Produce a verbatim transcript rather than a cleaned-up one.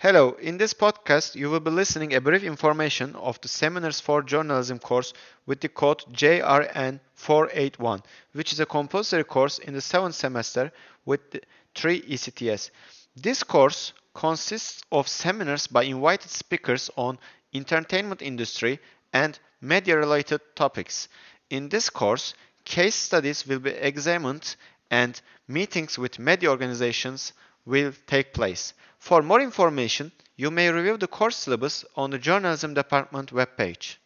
Hello, in this podcast you will be listening a brief information of the Seminars for Journalism course with the code J R N four eight one, which is a compulsory course in the seventh semester with three E C T S. This course consists of seminars by invited speakers on entertainment industry and media-related topics. In this course, case studies will be examined and meetings with media organizations will take place. For more information, you may review the course syllabus on the Journalism Department webpage.